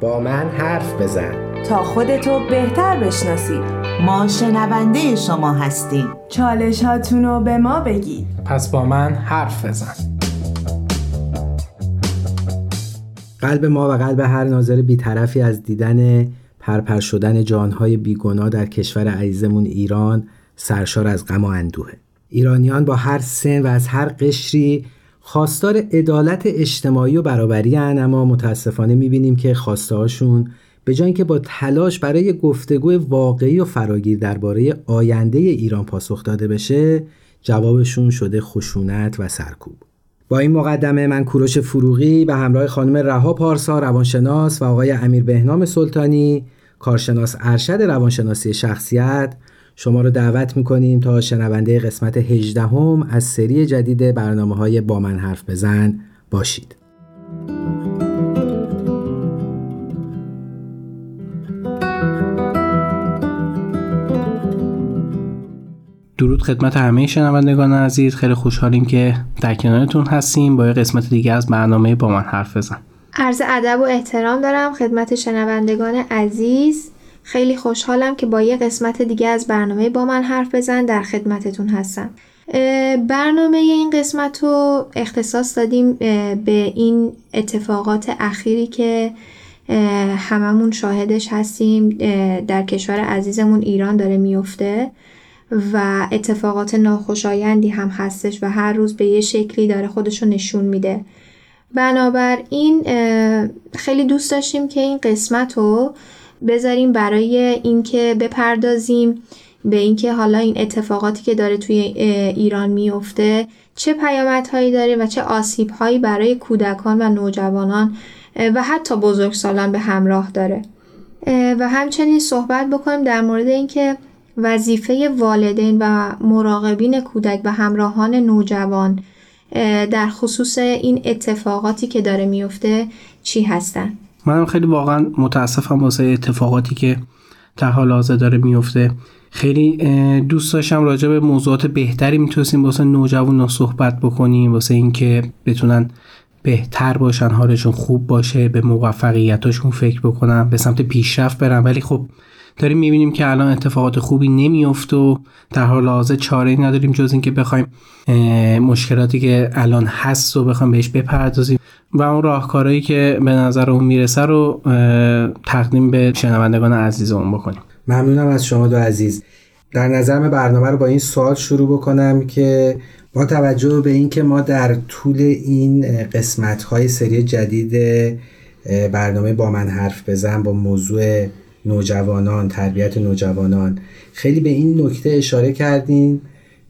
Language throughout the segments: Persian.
با من حرف بزن تا خودتو بهتر بشناسید. ما شنونده شما هستیم. چالش هاتونو به ما بگید. پس با من حرف بزن. قلب ما و قلب هر ناظر بی‌طرفی از دیدن پرپر شدن جانهای بیگناه در کشور عزیزمون ایران سرشار از غم و اندوه. ایرانیان با هر سن و از هر قشری خواستار عدالت اجتماعی و برابری ان، اما متاسفانه می‌بینیم که خواسته‌هاشون به جای اینکه با تلاش برای گفتگوی واقعی و فراگیر درباره آینده ایران پاسخ داده بشه، جوابشون شده خشونت و سرکوب. با این مقدمه من کوروش فروغی به همراه خانم رها پارسا روانشناس و آقای امیر بهنام سلطانی کارشناس ارشد روانشناسی شخصیت شما رو دعوت می‌کنیم تا شنونده قسمت 18 از سری جدید برنامه‌های با من حرف بزن باشید. درود خدمت همه شنوندگان عزیز، خیلی خوشحالیم که در کنارتون هستیم با یه قسمت دیگه از برنامه با من حرف بزن. عرض ادب و احترام دارم خدمت شنوندگان عزیز، خیلی خوشحالم که با یه قسمت دیگه از برنامه با من حرف بزن در خدمتتون هستم. برنامه این قسمت رو اختصاص دادیم به این اتفاقات اخیری که هممون شاهدش هستیم در کشور عزیزمون ایران داره میفته و اتفاقات ناخوشایندی هم هستش و هر روز به یه شکلی داره خودشو نشون میده. بنابراین خیلی دوست داشتیم که این قسمت رو بذاریم برای اینکه بپردازیم به اینکه حالا این اتفاقاتی که داره توی ایران میفته چه پیامدهایی داره و چه آسیبهایی برای کودکان و نوجوانان و حتی بزرگسالان به همراه داره و همچنین صحبت بکنیم در مورد اینکه وظیفه والدین و مراقبین کودک و همراهان نوجوان در خصوص این اتفاقاتی که داره میفته چی هستن. منم خیلی واقعا متاسفم واسه اتفاقاتی که در حال حاضر داره میفته. خیلی دوست داشتم راجع به موضوعات بهتری میتونستیم واسه نوجوانان صحبت بکنیم، واسه اینکه بتونن بهتر باشن، حالشون خوب باشه، به موفقیتاشون فکر بکنن، به سمت پیشرفت برن، ولی خب داریم میبینیم که الان اتفاقات خوبی نمیفته و در حال حاضر چاره‌ای نداریم جز اینکه بخوایم مشکلاتی که الان هست و بخوایم بهش بپردازیم و اون راهکارهایی که به نظر اون میرسه رو تقدیم به شنوندگان عزیزمون بکنیم. ممنونم از شما دو عزیز. در نظرم برنامه رو با این سوال شروع بکنم که با توجه به اینکه ما در طول این قسمت‌های سری جدید برنامه با من حرف بزن با موضوع نوجوانان، تربیت نوجوانان، خیلی به این نکته اشاره کردیم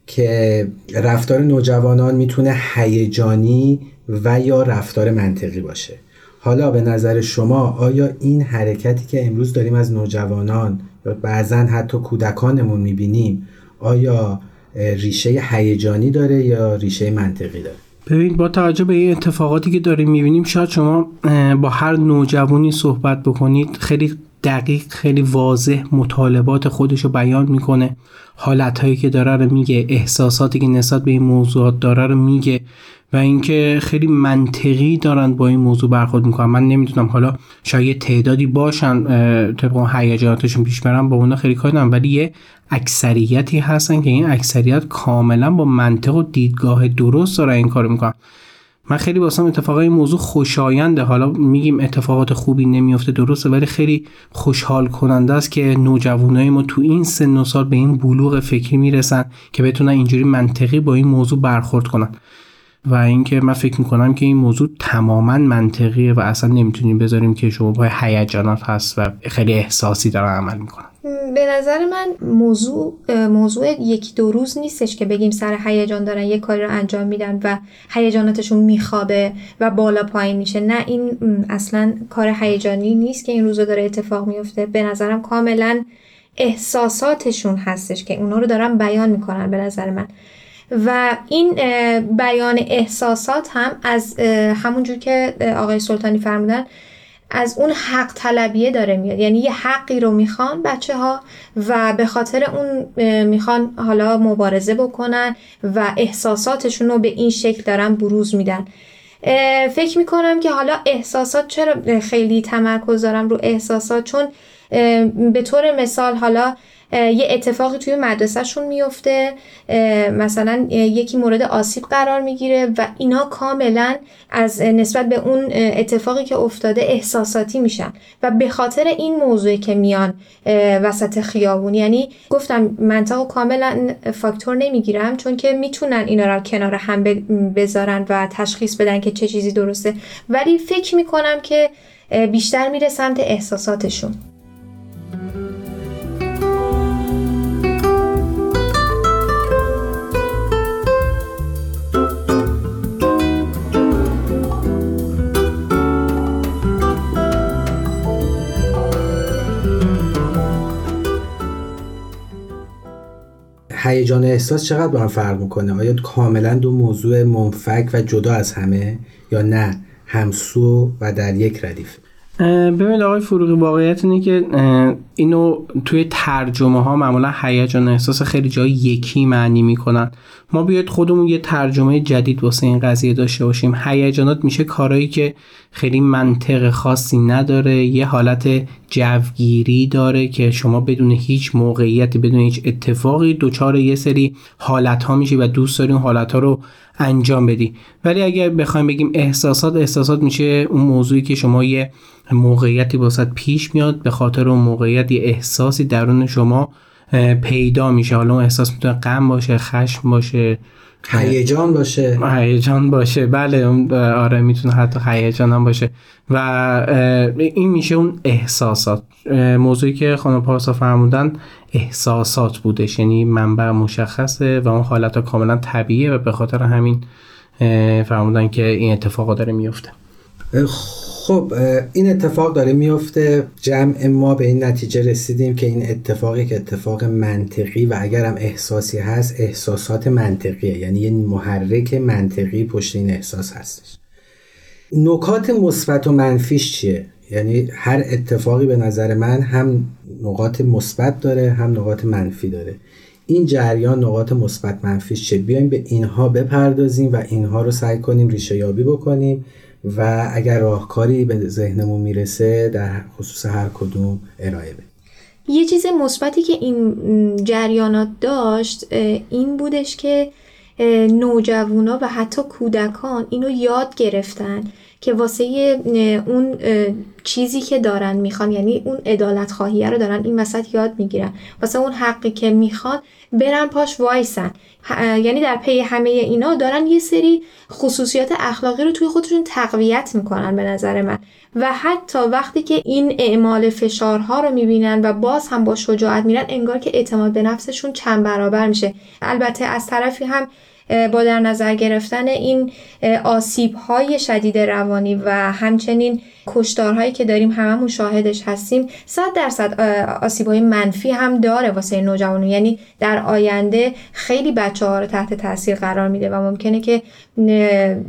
که رفتار نوجوانان میتونه هیجانی و یا رفتار منطقی باشه. حالا به نظر شما آیا این حرکتی که امروز داریم از نوجوانان یا بعضا حتی کودکانمون میبینیم آیا ریشه هیجانی داره یا ریشه منطقی داره؟ ببین با توجه به این اتفاقاتی که داریم میبینیم شاید شما با هر نوجوانی صحبت بکنید خیلی دقیق، خیلی واضح مطالبات خودش رو بیان میکنه، حالتهایی که داره رو میگه، احساساتی که نسبت به این موضوعات داره رو میگه و اینکه خیلی منطقی دارن با این موضوع برخورد میکنن. من نمیدونم، حالا شاید تعدادی باشن طبق هیجاناتشون پیش برن، با اونا خیلی کار ندارم، ولی یه اکثریتی هستن که این اکثریت کاملا با منطق و دیدگاه درست داره این کارو میکنن. من خیلی واسم اتفاقای این موضوع خوشاینده. حالا میگیم اتفاقات خوبی نمیفته، درسته، ولی خیلی خوشحال کننده است که نوجوانای ما تو این سن و سال به این بلوغ فکری میرسن که بتونن اینجوری منطقی با این موضوع برخورد کنن و اینکه من فکر میکنم که این موضوع تماما منطقیه و اصلا نمیتونیم بذاریم که شبهه هیجانات هست و خیلی احساسی دارن عمل میکنن. به نظر من موضوع یک دو روز نیستش که بگیم سر هیجان دارن یک کاری رو انجام میدن و هیجاناتشون میخوابه و بالا پایین میشه. نه، این اصلا کار هیجانی نیست که این روزا داره اتفاق میفته. به نظرم کاملا احساساتشون هستش که اونا رو دارن بیان میکنن به نظر من و این بیان احساسات هم از همونجور که آقای سلطانی فرمودن از اون حق طلبیه داره میاد. یعنی یه حقی رو میخوان بچه ها و به خاطر اون میخوان حالا مبارزه بکنن و احساساتشون رو به این شکل دارن بروز میدن فکر میکنم که حالا احساسات، چرا خیلی تمرکز دارم رو احساسات، چون به طور مثال حالا یه اتفاقی توی مدرسهشون میفته، مثلا یکی مورد آسیب قرار میگیره و اینا کاملا از نسبت به اون اتفاقی که افتاده احساساتی میشن و به خاطر این موضوعی که میان وسط خیابون، یعنی گفتم منطقه کاملا فاکتور نمیگیرم چون که میتونن اینا را کنار هم بذارن و تشخیص بدن که چه چیزی درسته، ولی فکر میکنم که بیشتر میره سمت احساساتشون. هیجان احساس چقدر با هم فرق میکنه؟ آیا کاملا دو موضوع منفک و جدا از همه یا نه همسو و در یک ردیف؟ ببینید آقای فروغی، واقعیت اینه که اینو توی ترجمه ها معمولا هیجان احساس خیلی جای یکی معنی میکنن. ما بیاید خودمون یه ترجمه جدید واسه این قضیه داشته باشیم. هیجانات میشه کارهایی که خیلی منطق خاصی نداره، یه حالت جوگیری داره که شما بدون هیچ موقعیتی، بدون هیچ اتفاقی دوچار یه سری حالت‌ها میشی و دوست داری اون حالت‌ها رو انجام بدی. ولی اگر بخوایم بگیم احساسات میشه اون موضوعی که شما یه موقعیتی واسط پیش میاد، به خاطر اون موقعیت یه احساسی درون شما پیدا میشه. حالا اون احساس میتونه غم باشه، خشم باشه، هیجان باشه. بله آره، میتونه حتی هیجان هم باشه و این میشه اون احساسات. موضوعی که خانم پارسا فرمودن احساسات بودش، یعنی منبع مشخصه و اون حالت‌ها کاملا طبیعیه و به خاطر همین فرمودن که این اتفاقا داره میفته. خب این اتفاق داره میفته، جمع ما به این نتیجه رسیدیم که این اتفاقی که اتفاق منطقی و اگرم احساسی هست احساسات منطقیه، یعنی یه محرک منطقی پشت این احساس هستش. نکات مثبت و منفیش چیه؟ یعنی هر اتفاقی به نظر من هم نقاط مثبت داره هم نقاط منفی داره. این جریان نقاط مثبت منفیش چیه؟ بیایم به اینها بپردازیم و اینها رو سعی کنیم ریشه یابی بکنیم و اگر راهکاری به ذهنمون میرسه در خصوص هر کدوم ارائه بدیم. یه چیز مثبتی که این جریانات داشت این بودش که نوجوانا و حتی کودکان اینو یاد گرفتن که واسه اون چیزی که دارن میخوان، یعنی اون عدالت خواهیه رو دارن این وسط یاد میگیرن، واسه اون حقی که میخوان برن پاش وایسن. یعنی در پی همه اینا دارن یه سری خصوصیات اخلاقی رو توی خودشون تقویت میکنن به نظر من. و حتی وقتی که این اعمال فشارها رو میبینن و باز هم با شجاعت میرن، انگار که اعتماد به نفسشون چند برابر میشه. البته از طرفی هم با در نظر گرفتن این آسیب‌های شدید روانی و همچنین کشتارهایی که داریم هممون شاهدش هستیم، 100% آسیب‌های منفی هم داره واسه نوجوانان. یعنی در آینده خیلی بچه‌ها رو تحت تاثیر قرار میده و ممکنه که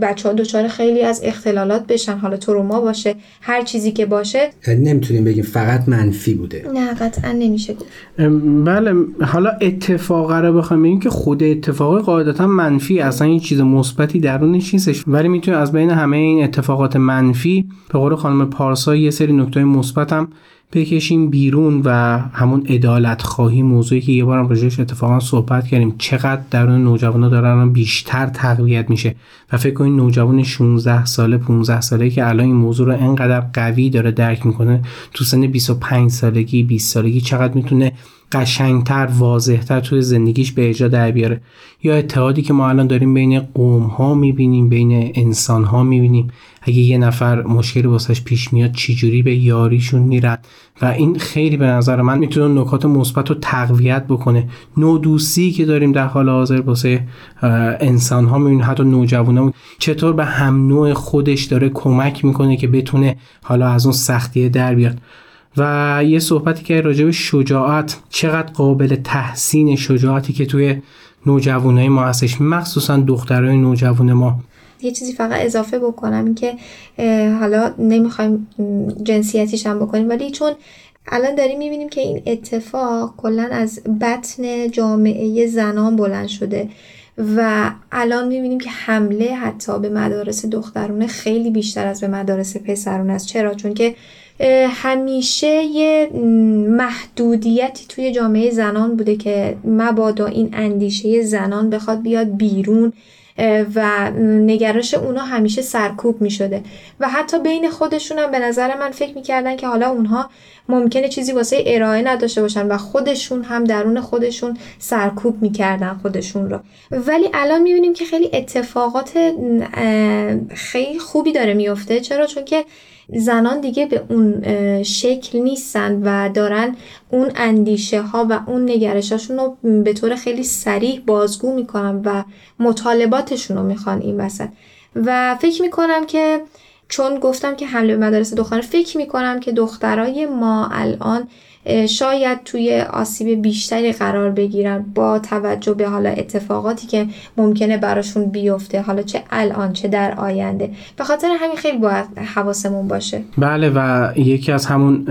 بچه‌ها دچار خیلی از اختلالات بشن، حالا تروما باشه، هر چیزی که باشه. نمیتونیم بگیم فقط منفی بوده، نه قطعا نمیشه گفت. بله حالا اتفاق رو بخوام بگیم که خود اتفاق قاعدتاً منفی، اصلا این چیز مثبتی درونش نیستش، ولی میتونه از بین همه این اتفاقات منفی به قول خانم پارسا یه سری نکته مثبت هم بکشیم بیرون و همون عدالت خواهی، موضوعی که یه بارم راجعش اتفاقا صحبت کردیم، چقدر درون نوجوانا دارن بیشتر تقویت میشه و فکر کنید نوجوان 16 ساله 15 ساله که الان این موضوع رو انقدر قوی داره درک میکنه، تو سن 25 سالگی 20 سالگی چقدر میتونه قشنگتر واضحتر توی زندگیش به اجرا در بیاره. یا اتحادی که ما الان داریم بین قوم‌ها می‌بینیم، بین انسان‌ها می‌بینیم، اگه یه نفر مشکلی واسش پیش میاد چجوری به یاریشون میرن و این خیلی به نظر من میتونه نکات مثبت رو تقویت بکنه. نودوسی که داریم در حال حاضر واسه انسان‌ها می‌بینیم، حتی نوجوانان چطور به هم نوع خودش داره کمک میکنه که بتونه حالا از اون سختیه در بیاد. و یه صحبتی که راجع به شجاعت، چقدر قابل تحسین شجاعتی که توی نوجوانای ما هستش، مخصوصا دخترای نوجوان ما. یه چیزی فقط اضافه بکنم که حالا نمیخوایم جنسیتیش هم بکنیم، ولی چون الان داریم میبینیم که این اتفاق کلا از بطن جامعه زنان بلند شده و الان میبینیم که حمله حتی به مدارس دخترونه خیلی بیشتر از به مدارس پسرونه است. چرا؟ چون که همیشه یه محدودیتی توی جامعه زنان بوده که مبادا این اندیشه زنان بخواد بیاد بیرون و نگرش اونا همیشه سرکوب می شده و حتی بین خودشون هم به نظر من فکر می کردن که حالا اونها ممکنه چیزی واسه ارائه نداشته باشن و خودشون هم درون خودشون سرکوب می کردن خودشون رو. ولی الان می بینیم که خیلی اتفاقات خیلی خوبی داره می افته. چرا؟ چون که زنان دیگه به اون شکل نیستن و دارن اون اندیشه ها و اون نگرشاشون رو به طور خیلی صریح بازگو میکنن و مطالباتشون رو میخوان این وسط. و فکر میکنم که چون گفتم که حمله به مدارس دخترانه، فکر میکنم که دخترای ما الان شاید توی آسیب بیشتری قرار بگیرن با توجه به حالا اتفاقاتی که ممکنه براشون بیفته، حالا چه الان چه در آینده. به خاطر همین خیلی باید حواسمون باشه. بله، و یکی از همون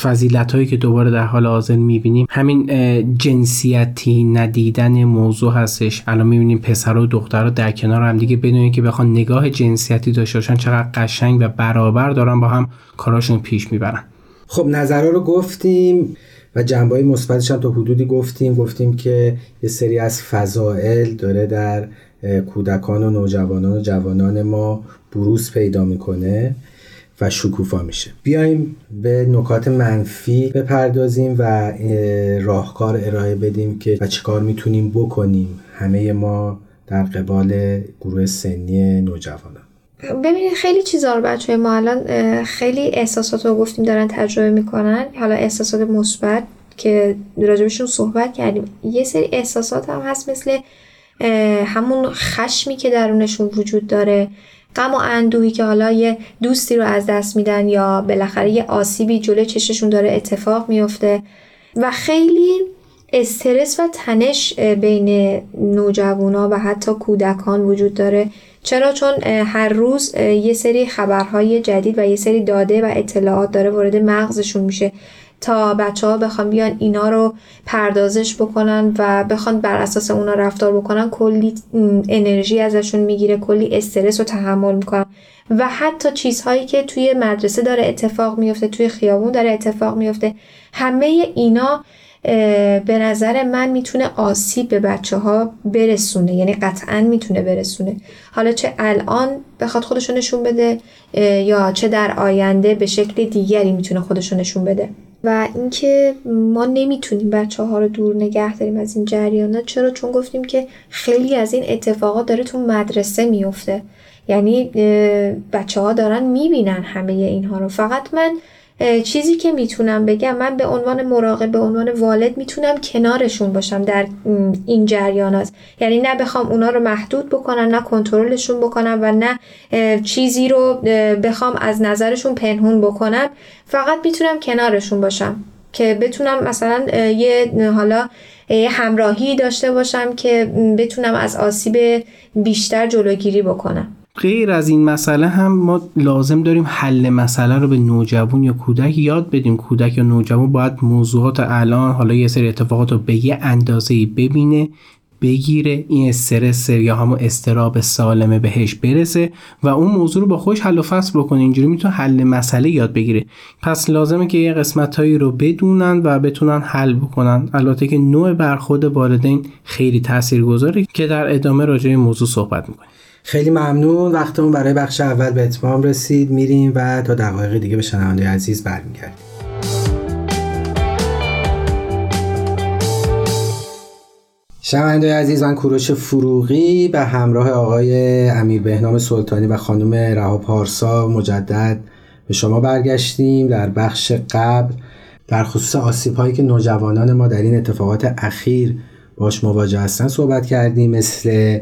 فضیلت‌هایی که دوباره در حال حاضر می‌بینیم همین جنسیتی ندیدن موضوع هستش. الان می‌بینیم پسرها و دخترها در کنار هم دیگه بدون اینکه بخوان نگاه جنسیتی داشته باشن چقدر قشنگ و برابر دارن با هم کاراشون پیش میبرن. خب نظرها رو گفتیم و جنبه‌های مثبتش هم تا حدودی گفتیم که یه سری از فضائل داره در کودکان و نوجوانان و جوانان ما بروز پیدا میکنه و شکوفا میشه. بیایم به نکات منفی بپردازیم و راهکار ارائه بدیم که و چیکار میتونیم بکنیم همه ما در قبال گروه سنی نوجوانان. ببینید خیلی چیزا رو بچه‌های ما الان خیلی احساسات رو گفتیم دارن تجربه میکنن، حالا احساسات مثبت که راجبشون صحبت کردیم، یه سری احساسات هم هست مثل همون خشمی که درونشون وجود داره، غم و اندوهی که حالا یه دوستی رو از دست میدن یا بالاخره یه آسیبی جلوی چشمشون داره اتفاق میفته و خیلی استرس و تنش بین نوجوانا و حتی کودکان وجود داره. چرا؟ چون هر روز یه سری خبرهای جدید و یه سری داده و اطلاعات داره وارد مغزشون میشه تا بچه‌ها بخوان بیان اینا رو پردازش بکنن و بخوان بر اساس اونا رفتار بکنن، کلی انرژی ازشون میگیره، کلی استرس رو تحمل میکنن و حتی چیزهایی که توی مدرسه داره اتفاق میفته، توی خیابون داره اتفاق میفته، همه اینا به نظر من میتونه آسیب به بچه‌ها برسونه، یعنی قطعاً میتونه برسونه، حالا چه الان بخواد خودشو نشون بده یا چه در آینده به شکل دیگری میتونه خودشو نشون بده. و اینکه ما نمیتونیم بچه‌ها رو دور نگه داریم از این جریانات. چرا؟ چون گفتیم که خیلی از این اتفاقات داره تو مدرسه میفته، یعنی بچه‌ها دارن میبینن همه اینها رو. فقط من چیزی که میتونم بگم، من به عنوان مراقب، به عنوان والد میتونم کنارشون باشم در این جریانات، یعنی نه بخوام اونا رو محدود بکنم، نه کنترلشون بکنم و نه چیزی رو بخوام از نظرشون پنهون بکنم، فقط میتونم کنارشون باشم که بتونم مثلا یه همراهی داشته باشم که بتونم از آسیب بیشتر جلوگیری بکنم. غیر از این مسئله هم ما لازم داریم حل مسئله رو به نوجوان یا کودک یاد بدیم. کودک یا نوجوان باید موضوعات الان، حالا یه سری اتفاقات رو به یه اندازه‌ای ببینه، بگیره، این استرس یا همون اضطراب سالمه بهش برسه و اون موضوع رو با خودش حل و فصل بکنه. اینجوری میتونه حل مسئله یاد بگیره. پس لازمه که یه قسمتایی رو بدونن و بتونن حل بکنن. البته که نوع برخورد والدین خیلی تاثیرگذاره که در ادامه راجع به موضوع صحبت می‌کنیم. خیلی ممنون، وقتمون برای بخش اول به اتمام رسید. میریم و تا دقایق دیگه به شنونده عزیز برمیگردیم. شنونده عزیز، من کوروش فروغی به همراه آقای امیر بهنام سلطانی و خانم رها پارسا مجدد به شما برگشتیم. در بخش قبل در خصوص آسیب‌هایی که نوجوانان ما در این اتفاقات اخیر باش مواجه هستن صحبت کردیم، مثل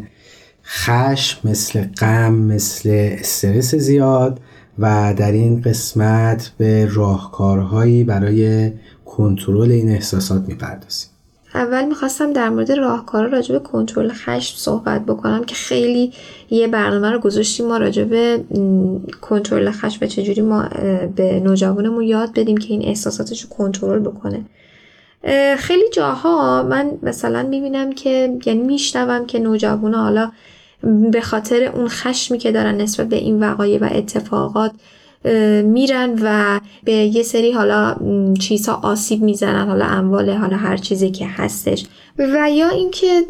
خشم، مثل غم، مثل استرس زیاد، و در این قسمت به راهکارهایی برای کنترل این احساسات می‌پردازیم. اول می‌خواستم در مورد راهکارها راجع به کنترل خشم صحبت بکنم که خیلی یه برنامه رو گذاشتیم ما راجع به کنترل خشم و چجوری ما به نوجوانمون یاد بدیم که این احساساتش رو کنترل بکنه. خیلی جاها من مثلا میبینم که یعنی میشنوم که نوجوانا حالا به خاطر اون خشمی که دارن نسبت به این وقایع و اتفاقات میرن و به یه سری حالا چیزها آسیب میزنن، حالا امواله، حالا هر چیزی که هستش، و یا اینکه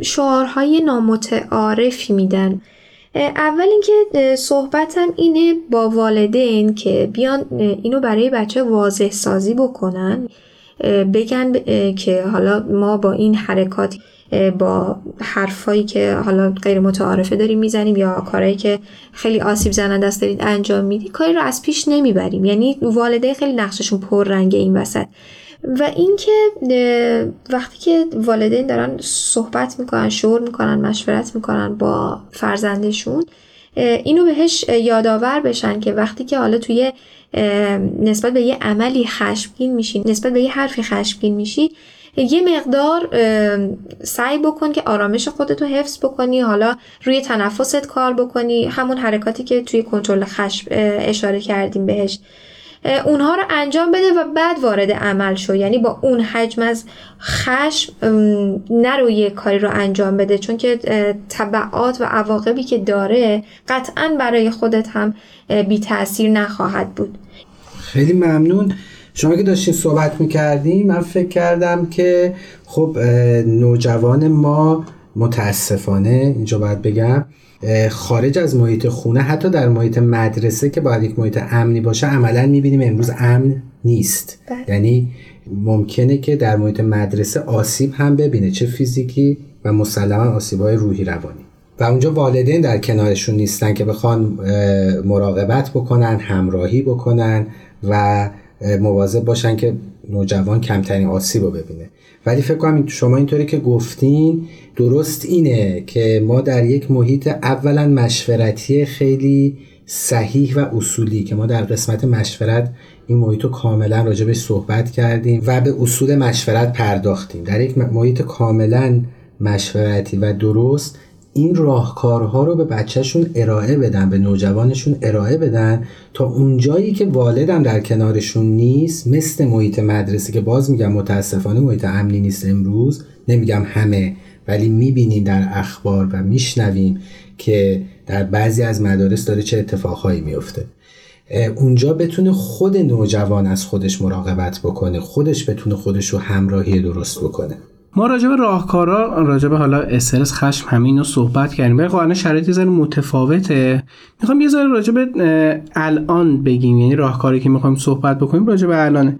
شعارهای نامتعارفی میدن. اول اینکه صحبتم اینه با والدین که بیان اینو برای بچه واضح سازی بکنن، بگن که حالا ما با این حرکات، با حرفایی که حالا غیر متعارفه داریم میزنیم یا کارهایی که خیلی آسیب زننده است دارید انجام میدید، کاری رو از پیش نمیبریم. یعنی والدین خیلی نقششون پررنگه این وسط. و اینکه وقتی که والدین دارن صحبت میکنن، شور میکنن، مشورت میکنن با فرزندشون، اینو بهش یادآور بشن که وقتی که حالا توی نسبت به یه عملی خشمگین میشی، نسبت به یه حرفی خشمگین میشی، یه مقدار سعی بکن که آرامش خودتو حفظ بکنی، حالا روی تنفست کار بکنی، همون حرکاتی که توی کنترل خشم اشاره کردیم بهش، اونها رو انجام بده و بعد وارد عمل شو. یعنی با اون حجم از خشم نرو یه کاری رو انجام بده، چون که تبعات و عواقبی که داره قطعا برای خودت هم بی تأثیر نخواهد بود. خیلی ممنون. شما که داشتین صحبت میکردیم من فکر کردم که خب نوجوان ما متاسفانه اینجا باید بگم خارج از محیط خونه، حتی در محیط مدرسه که باید یک محیط امنی باشه، عملا میبینیم امروز امن نیست. یعنی ممکنه که در محیط مدرسه آسیب هم ببینه، چه فیزیکی و مسلما آسیب‌های روحی روانی، و اونجا والدین در کنارشون نیستن که بخوان مراقبت بکنن، همراهی بکنن و مواظب باشن که نوجوان کمترین آسیب رو ببینه. ولی فکر کنم شما اینطوری که گفتین درست اینه که ما در یک محیط اولا مشورتی خیلی صحیح و اصولی که ما در قسمت مشورت این محیط رو کاملا راجبش صحبت کردیم و به اصول مشورت پرداختیم، در یک محیط کاملا مشورتی و درست این راهکارها رو به بچهشون ارائه بدن، به نوجوانشون ارائه بدن، تا اونجایی که والدم در کنارشون نیست، مثل محیط مدرسه که باز میگم متاسفانه محیط امنی نیست امروز، نمیگم همه، ولی میبینیم در اخبار و میشنویم که در بعضی از مدارس داره چه اتفاقهایی میفته، اونجا بتونه خود نوجوان از خودش مراقبت بکنه، خودش بتونه خودش رو همراهی درست بکنه. ما راجع به راهکارا، راجع به حالا استرس، خشم، همین رو صحبت کردیم. به قانون شرایطی ذره متفاوته. میخوام یه ذره راجع به الان بگیم، یعنی راهکاری که میخوایم صحبت بکنیم راجع به الانه.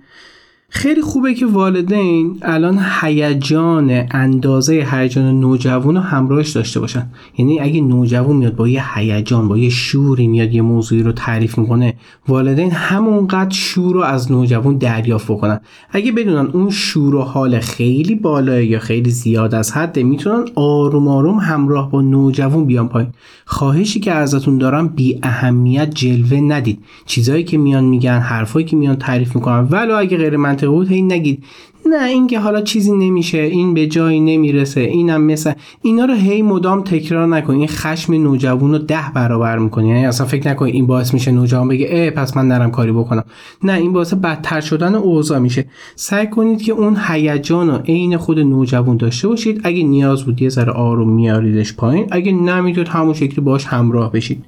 خیلی خوبه که والدین الان هیجان، اندازه هیجان نوجوان رو همراهش داشته باشن. یعنی اگه نوجوان میاد با یه هیجان، با یه شوری میاد یه موضوعی رو تعریف میکنه، والدین همونقدر شور رو از نوجوان دریافت بکنن. اگه بدونن اون شور و حال خیلی بالا یا خیلی زیاد از حد، میتونن آروم آروم همراه با نوجوان بیان پایین. خواهشی که ازتون دارم بی اهمیت جلوه ندید. چیزایی که میان میگن، حرفایی که میان تعریف میکنن، ولو اگه غیر تقوید هی نگید نه این که حالا چیزی نمیشه، این به جایی نمیرسه، اینم مثلا، اینا رو هی مدام تکرار نکنید. این خشم نوجوان رو 10 برابر میکنه. یعنی اصلا فکر نکنید این باعث میشه نوجوان بگه پس من نرم کاری بکنم، نه، این باعث بدتر شدن اوضاع میشه. سعی کنید که اون هیجان رو عین خود نوجوان داشته باشید. اگه نیاز بود یه ذره آروم میاریدش پایین، اگه نمیتونید همون شکلی باش همراه بشید.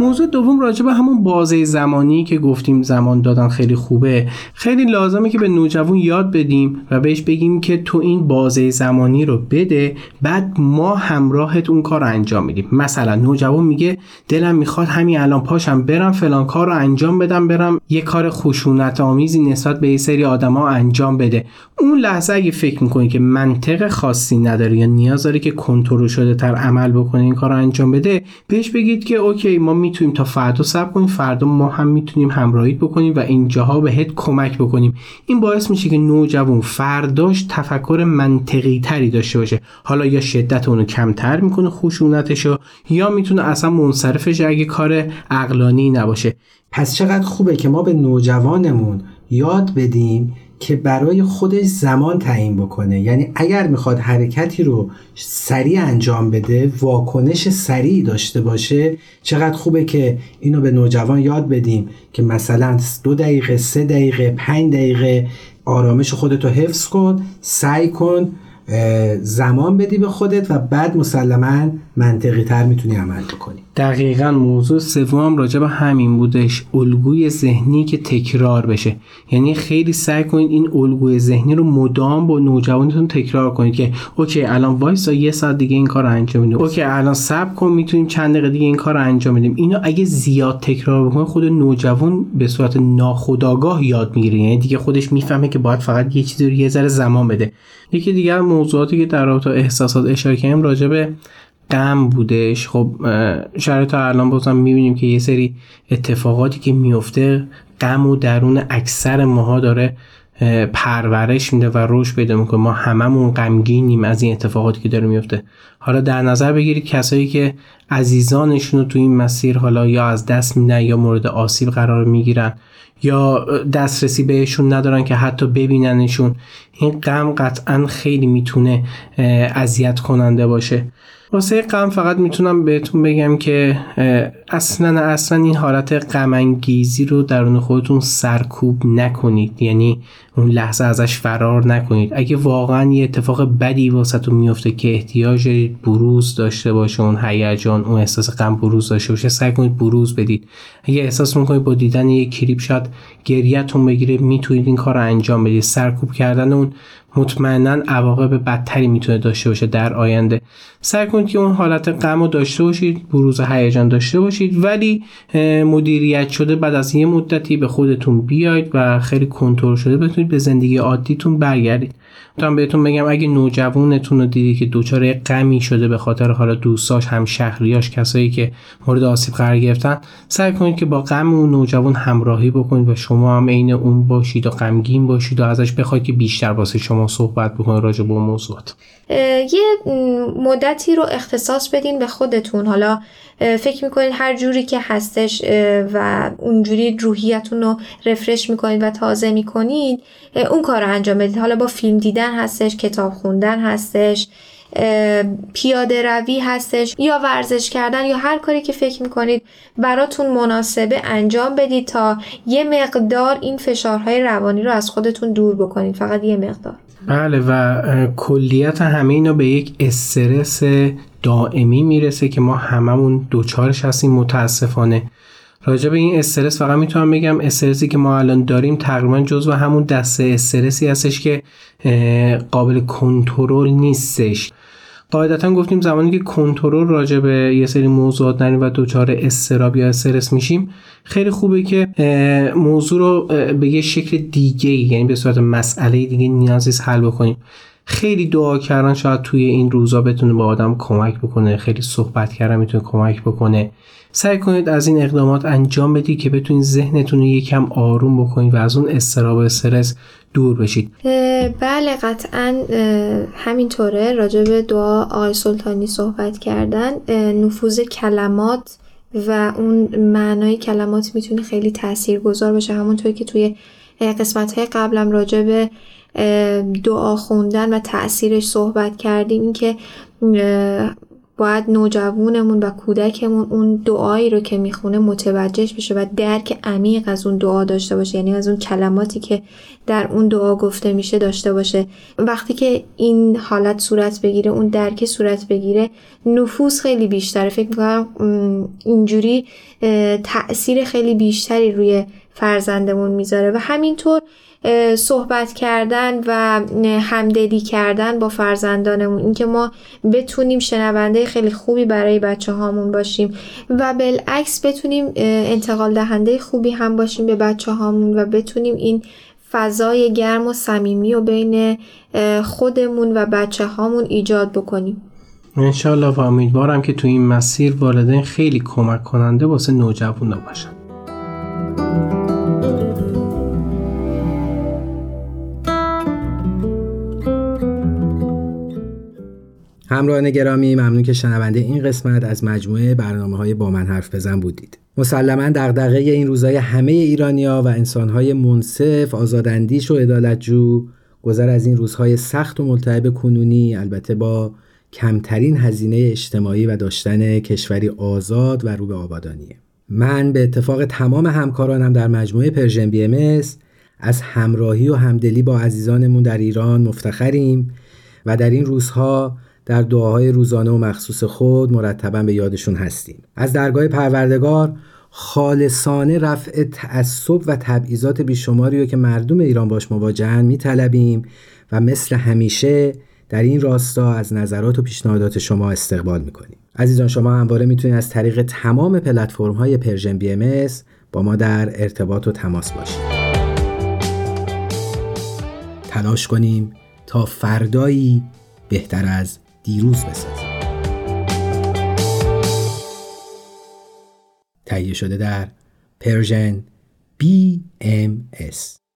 موضوع دوم راجع به همون بازه زمانی که گفتیم زمان دادن خیلی خوبه. خیلی لازمه که به نوجوان یاد بدیم و بهش بگیم که تو این بازه زمانی رو بده، بعد ما همراهت اون کار رو انجام میدیم. مثلا نوجوان میگه دلم میخواد همین الان پاشم برم فلان کار رو انجام بدم، برم یه کار خشونت آمیزی نسبت به یه سری آدما انجام بده. اون لحظه اگه فکر میکنی که منطق خاصی نداره یا نیاز داره که کنترل شده تر عمل بکنه، این کار رو انجام بده، بهش بگید که اوکی ما میتونیم تا فردا صبر کنیم، فردا ما هم میتونیم همراهیت بکنیم و اینجاها بهت کمک بکنیم. این باعث میشه که نوجوان فرداش تفکر منطقی تری داشته باشه. حالا یا شدت اونو کمتر میکنه خشونتشو، یا میتونه اصلا منصرفش اگه کار عقلانی نباشه. پس چقدر خوبه که ما به نوجوانمون یاد بدیم که برای خودش زمان تعیین بکنه. یعنی اگر میخواد حرکتی رو سریع انجام بده، واکنش سریع داشته باشه، چقدر خوبه که اینو به نوجوان یاد بدیم که مثلا 2 دقیقه، 3 دقیقه، 5 دقیقه آرامش خودتو حفظ کن، سعی کن زمان بدی به خودت و بعد مسلماً منطقی تر میتونی عمل بکنی. دقیقاً موضوع سوم راجع به همین بودش، الگوی ذهنی که تکرار بشه. یعنی خیلی سعی کنید این الگوی ذهنی رو مدام با نوجوانتون تکرار کنید که اوکی الان وایسا یه ساعت دیگه این کار رو انجام میدیم، اوکی الان صبر کن میتونیم چند دقیقه دیگه این کار رو انجام میدیم. اینو اگه زیاد تکرار بکنید خود نوجوان به صورت ناخودآگاه یاد میگیره، یعنی دیگه خودش میفهمه که باید فقط یه چیزی رو یه ذره زمان بده. یکی دیگه موضوعاتی که در رابطه احساسات اشاره کردیم راجع به غم بودش. خب شرایط الان بازم میبینیم که یه سری اتفاقاتی که میفته غم و درون اکثر ماها داره پرورش میده و روش پیدا میکنه. ما هممون غمگینیم از این اتفاقاتی که داره میفته. حالا در نظر بگیرید کسایی که عزیزانشون رو تو این مسیر حالا یا از دست میدن یا مورد آسیب قرار میگیرن یا دسترسی بهشون ندارن که حتی ببیننشون، این غم قطعا خیلی میتونه اذیت کننده باشه. واسه غم فقط میتونم بهتون بگم که اصلا این حالت غم انگیزی رو درون خودتون سرکوب نکنید. یعنی اون لحظه ازش فرار نکنید. اگه واقعا یه اتفاق بدی واسهتون میفته که احتیاج بروز داشته باشه، اون هیجان، اون احساس غم بروز داشته باشه، سعی کنید بروز بدید. اگه احساس میکنید با دیدن یه کلیپ شاید گریه‌تون بگیره، میتونید این کارو انجام بدید. سرکوب کردن اون مطمئناً عواقب بدتری میتونه داشته باشه در آینده. سعی کنید که اون حالت غم رو داشته باشید، بروز هیجان داشته باشید، ولی مدیریت شده بعد از یه مدتی به خودتون بیاید و خیلی کنترل شده بتونید به زندگی عادیتون برگردید. میتونم بهتون بگم اگه نوجوانتون رو دیدید که دوچاره غمی شده به خاطر حالا دوستاش، همشهریاش، کسایی که مورد آسیب قرار گرفتن، سعی کنید که با غم اون نوجوان همراهی بکنید و شما هم عین اون باشید و غمگین باشید و ازش بخواید که بیشتر واسه شما صحبت بکنید راجع به موضوعات. یه مدتی رو اختصاص بدین به خودتون. حالا فکر میکنید هر جوری که هستش و اونجوری روحیتون رو رفرش میکنید و تازه میکنید، اون کار رو انجام بدید. حالا با فیلم دیدن هستش، کتاب خوندن هستش، پیاده روی هستش، یا ورزش کردن، یا هر کاری که فکر میکنید براتون مناسبه انجام بدید تا یه مقدار این فشارهای روانی رو از خودتون دور بکنید. فقط یه مقدار. بله، و کلیت همه اینا به یک استرس دائمی میرسه که ما هممون دوچارش هستیم متاسفانه. راجع به این استرس فقط میتونم بگم استرسی که ما الان داریم تقریبا جزو همون دسته استرسی هستش که قابل کنترل نیستش. قاعدتا گفتیم زمانی که کنترل راجع به یه سری موضوعات نداریم و دچار اضطراب یا استرس میشیم، خیلی خوبه که موضوع رو به یه شکل دیگه، یعنی به صورت مسئله دیگه نیازیست حل بکنیم. خیلی دعا کردن شاید توی این روزا بتونه با آدم کمک بکنه، خیلی صحبت کردن میتونه کمک بکنه. سعی کنید از این اقدامات انجام بدید که بتونید ذهنتون رو یکم آروم بکنید و از اون اضطراب و استرس دور بشید. بله قطعاً همینطوره. راجع به دعا آقای سلطانی صحبت کردن، نفوذ کلمات و اون معنای کلمات میتونه خیلی تاثیرگذار باشه. همونطور که توی قسمت‌های قبلم راجع به دعا خوندن و تأثیرش صحبت کردیم، این که باید نوجوانمون و کودکمون اون دعایی رو که میخونه متوجهش بشه و درک عمیق از اون دعا داشته باشه، یعنی از اون کلماتی که در اون دعا گفته میشه داشته باشه. وقتی که این حالت صورت بگیره، اون درک صورت بگیره، نفوذ خیلی بیشتره. فکر میکنم اینجوری تأثیر خیلی بیشتری روی فرزندمون میذاره. و همینطور صحبت کردن و همدلی کردن با فرزندانمون، اینکه ما بتونیم شنونده خیلی خوبی برای بچه هامون باشیم و بالعکس بتونیم انتقال دهنده خوبی هم باشیم به بچه هامون و بتونیم این فضای گرم و صمیمی و بین خودمون و بچه هامون ایجاد بکنیم. انشالله و امیدوارم که تو این مسیر والدین خیلی کمک کننده واسه نوجوانا باشن. همراهان گرامی، ممنون که شنونده این قسمت از مجموعه برنامه‌های با من حرف بزن بودید. مسلماً دغدغه این روزهای همه ایرانی‌ها و انسان‌های منصف، آزاداندیش و عدالتجو، گذر از این روزهای سخت و ملتهب کنونی، البته با کمترین هزینه اجتماعی و داشتن کشوری آزاد و رو به آبادانیه. من به اتفاق تمام همکارانم در مجموعه پرژن BMS از همراهی و همدلی با عزیزانمون در ایران مفتخریم و در این روزها در دعاهای روزانه و مخصوص خود مرتباً به یادشون هستیم. از درگاه پروردگار خالصانه رفع تعصب و تبعیضات بیشماری رو که مردم ایران باش مواجهن میطلبیم و مثل همیشه در این راستا از نظرات و پیشنهادات شما استقبال میکنیم. عزیزان، شما همواره میتونید از طریق تمام پلتفرم‌های پرژن BMS با ما در ارتباط و تماس باشید. تلاش کنیم تا فردایی بهتر از دیروز بسازیم. تهیه شده در پرژن BMS.